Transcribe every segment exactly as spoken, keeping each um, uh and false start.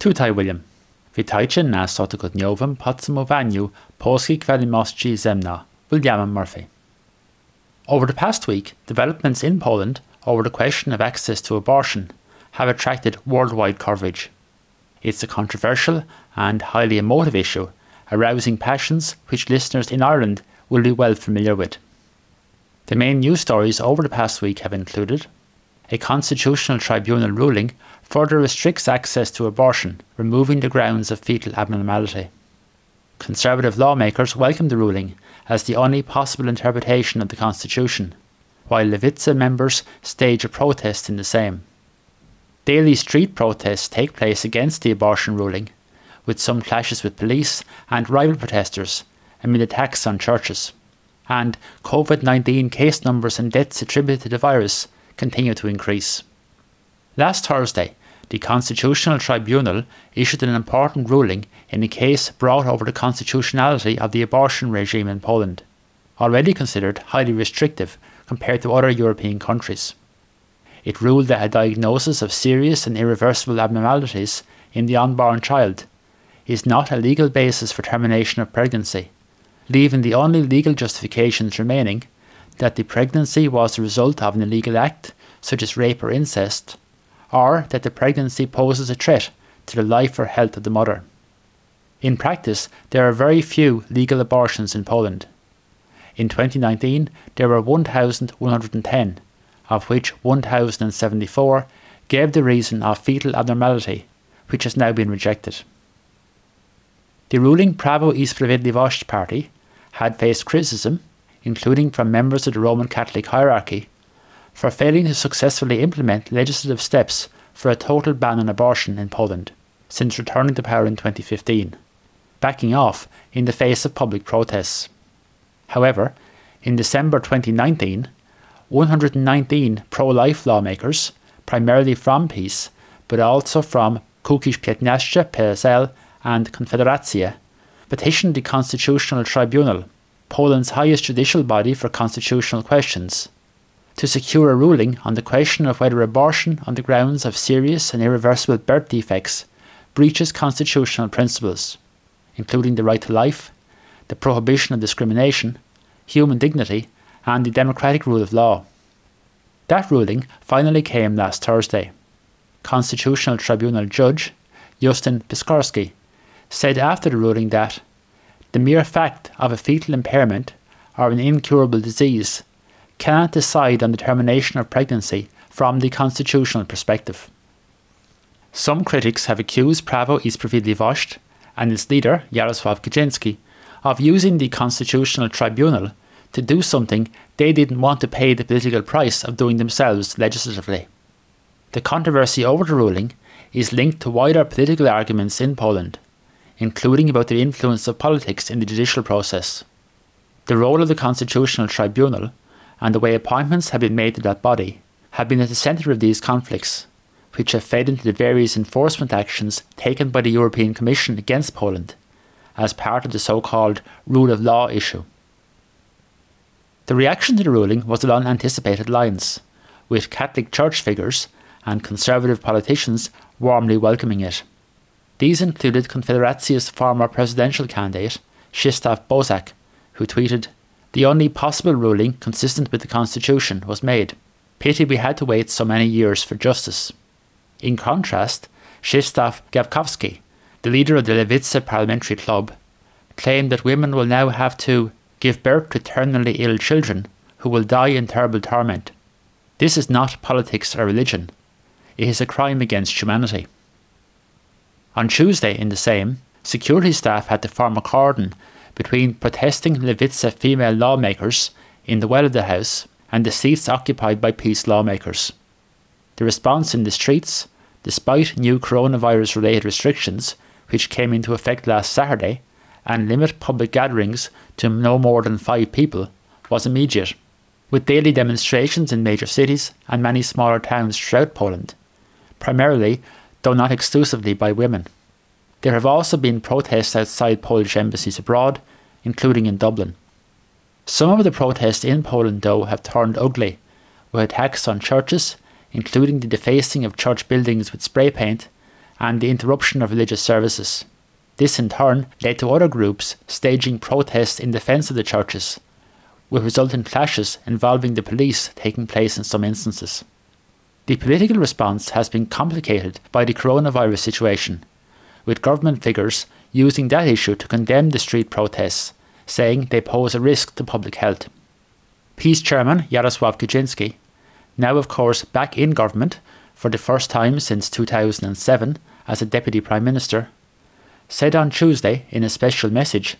Tutaj William. Witajcie na stotygodniowym podsumowaniu polskich wiadomości Zemna, William Murphy. Over the past week, developments in Poland over the question of access to abortion have attracted worldwide coverage. It's a controversial and highly emotive issue, arousing passions which listeners in Ireland will be well familiar with. The main news stories over the past week have included a constitutional tribunal ruling further restricts access to abortion, removing the grounds of fetal abnormality. Conservative lawmakers welcome the ruling as the only possible interpretation of the constitution, while Levitza members stage a protest in the same. Daily street protests take place against the abortion ruling, with some clashes with police and rival protesters amid attacks on churches. And COVID nineteen case numbers and deaths attributed to the virus continue to increase. Last Thursday, the Constitutional Tribunal issued an important ruling in a case brought over the constitutionality of the abortion regime in Poland, already considered highly restrictive compared to other European countries. It ruled that a diagnosis of serious and irreversible abnormalities in the unborn child is not a legal basis for termination of pregnancy, leaving the only legal justifications remaining that the pregnancy was the result of an illegal act, such as rape or incest, or that the pregnancy poses a threat to the life or health of the mother. In practice, there are very few legal abortions in Poland. In twenty nineteen, there were one thousand one hundred ten, of which one thousand seventy-four gave the reason of fetal abnormality, which has now been rejected. The ruling Prawo i Sprawiedliwość party had faced criticism, including from members of the Roman Catholic hierarchy, for failing to successfully implement legislative steps for a total ban on abortion in Poland since returning to power in twenty fifteen, backing off in the face of public protests. However, in December twenty nineteen, one hundred nineteen pro-life lawmakers, primarily from PiS, but also from Kukic Piatnace, P S L and Konfederacja, petitioned the Constitutional Tribunal, Poland's highest judicial body for constitutional questions, to secure a ruling on the question of whether abortion on the grounds of serious and irreversible birth defects breaches constitutional principles, including the right to life, the prohibition of discrimination, human dignity, and the democratic rule of law. That ruling finally came last Thursday. Constitutional Tribunal Judge Justin Piskorski said after the ruling that the mere fact of a fetal impairment or an incurable disease cannot decide on the termination of pregnancy from the constitutional perspective. Some critics have accused Prawo i Sprawiedliwość and its leader, Jarosław Kaczyński, of using the Constitutional Tribunal to do something they didn't want to pay the political price of doing themselves legislatively. The controversy over the ruling is linked to wider political arguments in Poland, including about the influence of politics in the judicial process, the role of the Constitutional Tribunal, and the way appointments have been made to that body have been at the centre of these conflicts, which have fed into the various enforcement actions taken by the European Commission against Poland as part of the so-called rule of law issue. The reaction to the ruling was along anticipated lines, with Catholic Church figures and conservative politicians warmly welcoming it. These included Confederacja's former presidential candidate, Krzysztof Bosak, who tweeted, "The only possible ruling consistent with the constitution was made. Pity we had to wait so many years for justice." In contrast, Shistav Gavkovsky, the leader of the Levitsa parliamentary club, claimed that women will now have to give birth to terminally ill children who will die in terrible torment. This is not politics or religion. It is a crime against humanity. On Tuesday in the Sejm, security staff had to form a cordon between protesting Levitsa female lawmakers in the well of the house and the seats occupied by peace lawmakers. The response in the streets, despite new coronavirus-related restrictions which came into effect last Saturday and limit public gatherings to no more than five people, was immediate, with daily demonstrations in major cities and many smaller towns throughout Poland, primarily though not exclusively by women. There have also been protests outside Polish embassies abroad, including in Dublin. Some of the protests in Poland, though, have turned ugly, with attacks on churches, including the defacing of church buildings with spray paint, and the interruption of religious services. This in turn led to other groups staging protests in defence of the churches, with resultant clashes involving the police taking place in some instances. The political response has been complicated by the coronavirus situation, with government figures using that issue to condemn the street protests, saying they pose a risk to public health. PiS chairman Jarosław Kaczyński, now of course back in government for the first time since two thousand seven as a deputy prime minister, said on Tuesday in a special message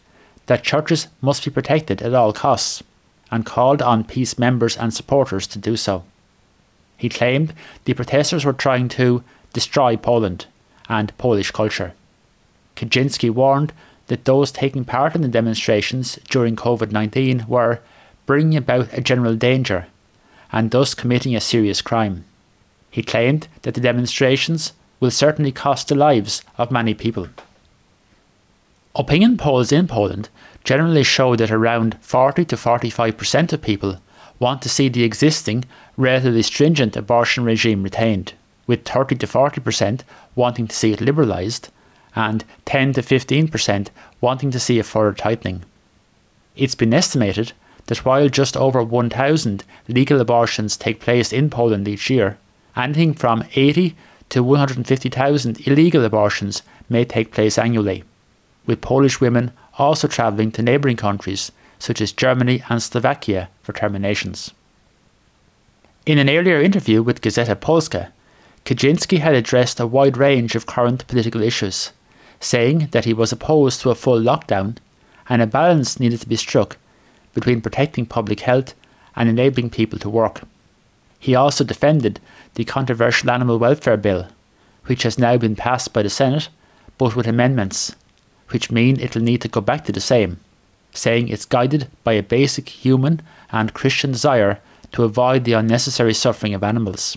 that churches must be protected at all costs, and called on PiS members and supporters to do so. He claimed the protesters were trying to destroy Poland and Polish culture. Kaczyński warned that those taking part in the demonstrations during COVID nineteen were bringing about a general danger and thus committing a serious crime. He claimed that the demonstrations will certainly cost the lives of many people. Opinion polls in Poland generally show that around forty to forty-five percent of people want to see the existing, relatively stringent abortion regime retained, with thirty to forty percent wanting to see it liberalised and ten to fifteen percent wanting to see a further tightening. It's been estimated that while just over one thousand legal abortions take place in Poland each year, anything from eighty to one hundred fifty thousand illegal abortions may take place annually, with Polish women also travelling to neighbouring countries such as Germany and Slovakia for terminations. In an earlier interview with Gazeta Polska, Kaczyński had addressed a wide range of current political issues, saying that he was opposed to a full lockdown and a balance needed to be struck between protecting public health and enabling people to work. He also defended the controversial animal welfare bill, which has now been passed by the Senate, but with amendments, which mean it'll need to go back to the Sejm, saying it's guided by a basic human and Christian desire to avoid the unnecessary suffering of animals.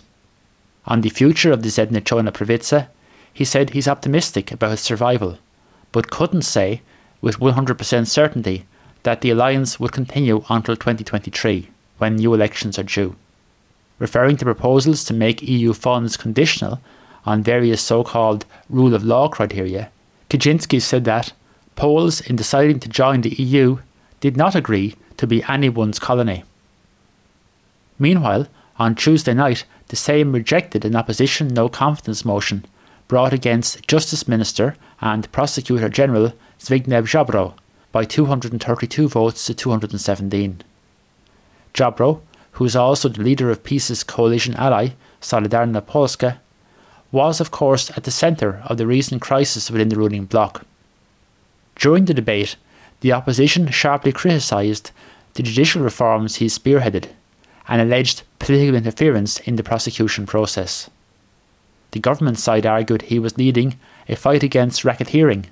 On the future of the Zjednoczona Prawica, he said he's optimistic about its survival, but couldn't say with one hundred percent certainty that the alliance would continue until twenty twenty-three, when new elections are due, referring to proposals to make E U funds conditional on various so-called rule of law criteria. Kaczyński said that Poles, in deciding to join the E U, did not agree to be anyone's colony. Meanwhile, on Tuesday night, the Sejm rejected an opposition no-confidence motion brought against Justice Minister and Prosecutor General Zbigniew Ziobro by two hundred thirty-two votes to two hundred seventeen. Ziobro, who is also the leader of PiS's coalition ally, Solidarna Polska, was of course at the centre of the recent crisis within the ruling bloc. During the debate, the opposition sharply criticised the judicial reforms he spearheaded and alleged political interference in the prosecution process. The government side argued he was leading a fight against racketeering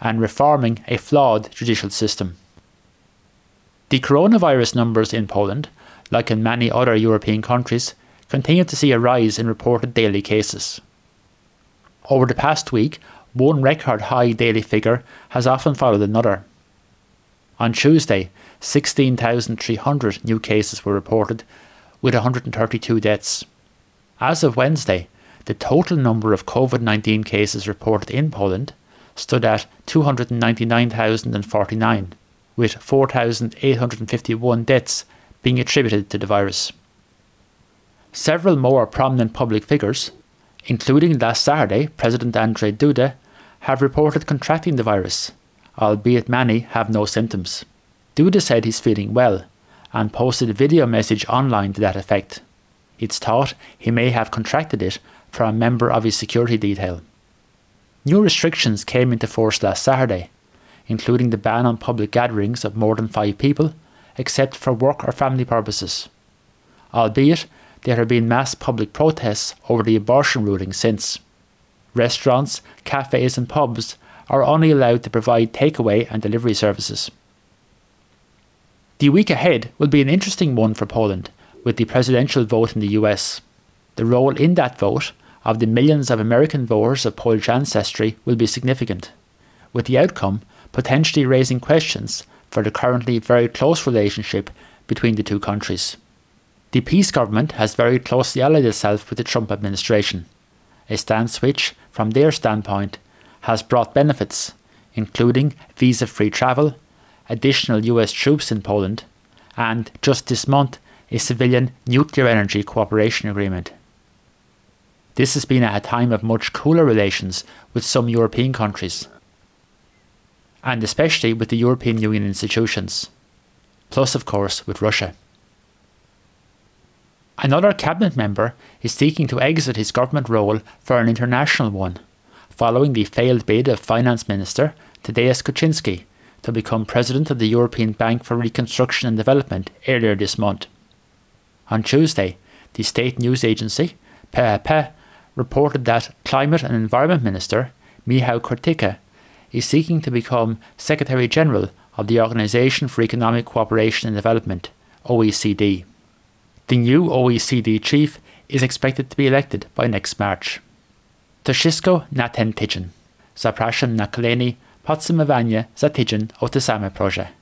and reforming a flawed judicial system. The coronavirus numbers in Poland, like in many other European countries, continue to see a rise in reported daily cases. Over the past week, one record high daily figure has often followed another. On Tuesday, sixteen thousand three hundred new cases were reported, with one hundred thirty-two deaths. As of Wednesday, the total number of COVID nineteen cases reported in Poland stood at two hundred ninety-nine thousand forty-nine, with four thousand eight hundred fifty-one deaths being attributed to the virus. Several more prominent public figures, including last Saturday President Andrzej Duda, have reported contracting the virus, albeit many have no symptoms. Duda said he's feeling well, and posted a video message online to that effect. It's thought he may have contracted it from a member of his security detail. New restrictions came into force last Saturday, including the ban on public gatherings of more than five people, except for work or family purposes. Albeit, there have been mass public protests over the abortion ruling since. Restaurants, cafes and pubs are only allowed to provide takeaway and delivery services. The week ahead will be an interesting one for Poland, with the presidential vote in the U S. The role in that vote of the millions of American voters of Polish ancestry will be significant, with the outcome potentially raising questions for the currently very close relationship between the two countries. The PiS government has very closely allied itself with the Trump administration, a stance which, from their standpoint, has brought benefits, including visa-free travel, additional U S troops in Poland, and, just this month, a civilian nuclear energy cooperation agreement. This has been at a time of much cooler relations with some European countries, and especially with the European Union institutions, plus of course with Russia. Another cabinet member is seeking to exit his government role for an international one, following the failed bid of Finance Minister Tadeusz Kuczyński to become President of the European Bank for Reconstruction and Development earlier this month. On Tuesday, the state news agency P A P reported that Climate and Environment Minister Michał Kurtyka is seeking to become Secretary-General of the Organisation for Economic Cooperation and Development, O E C D. The new O E C D chief is expected to be elected by next March. Toshiko Natentijin, Zapraszam na kolejny podsumowanie zatyczyn od tej samej proje.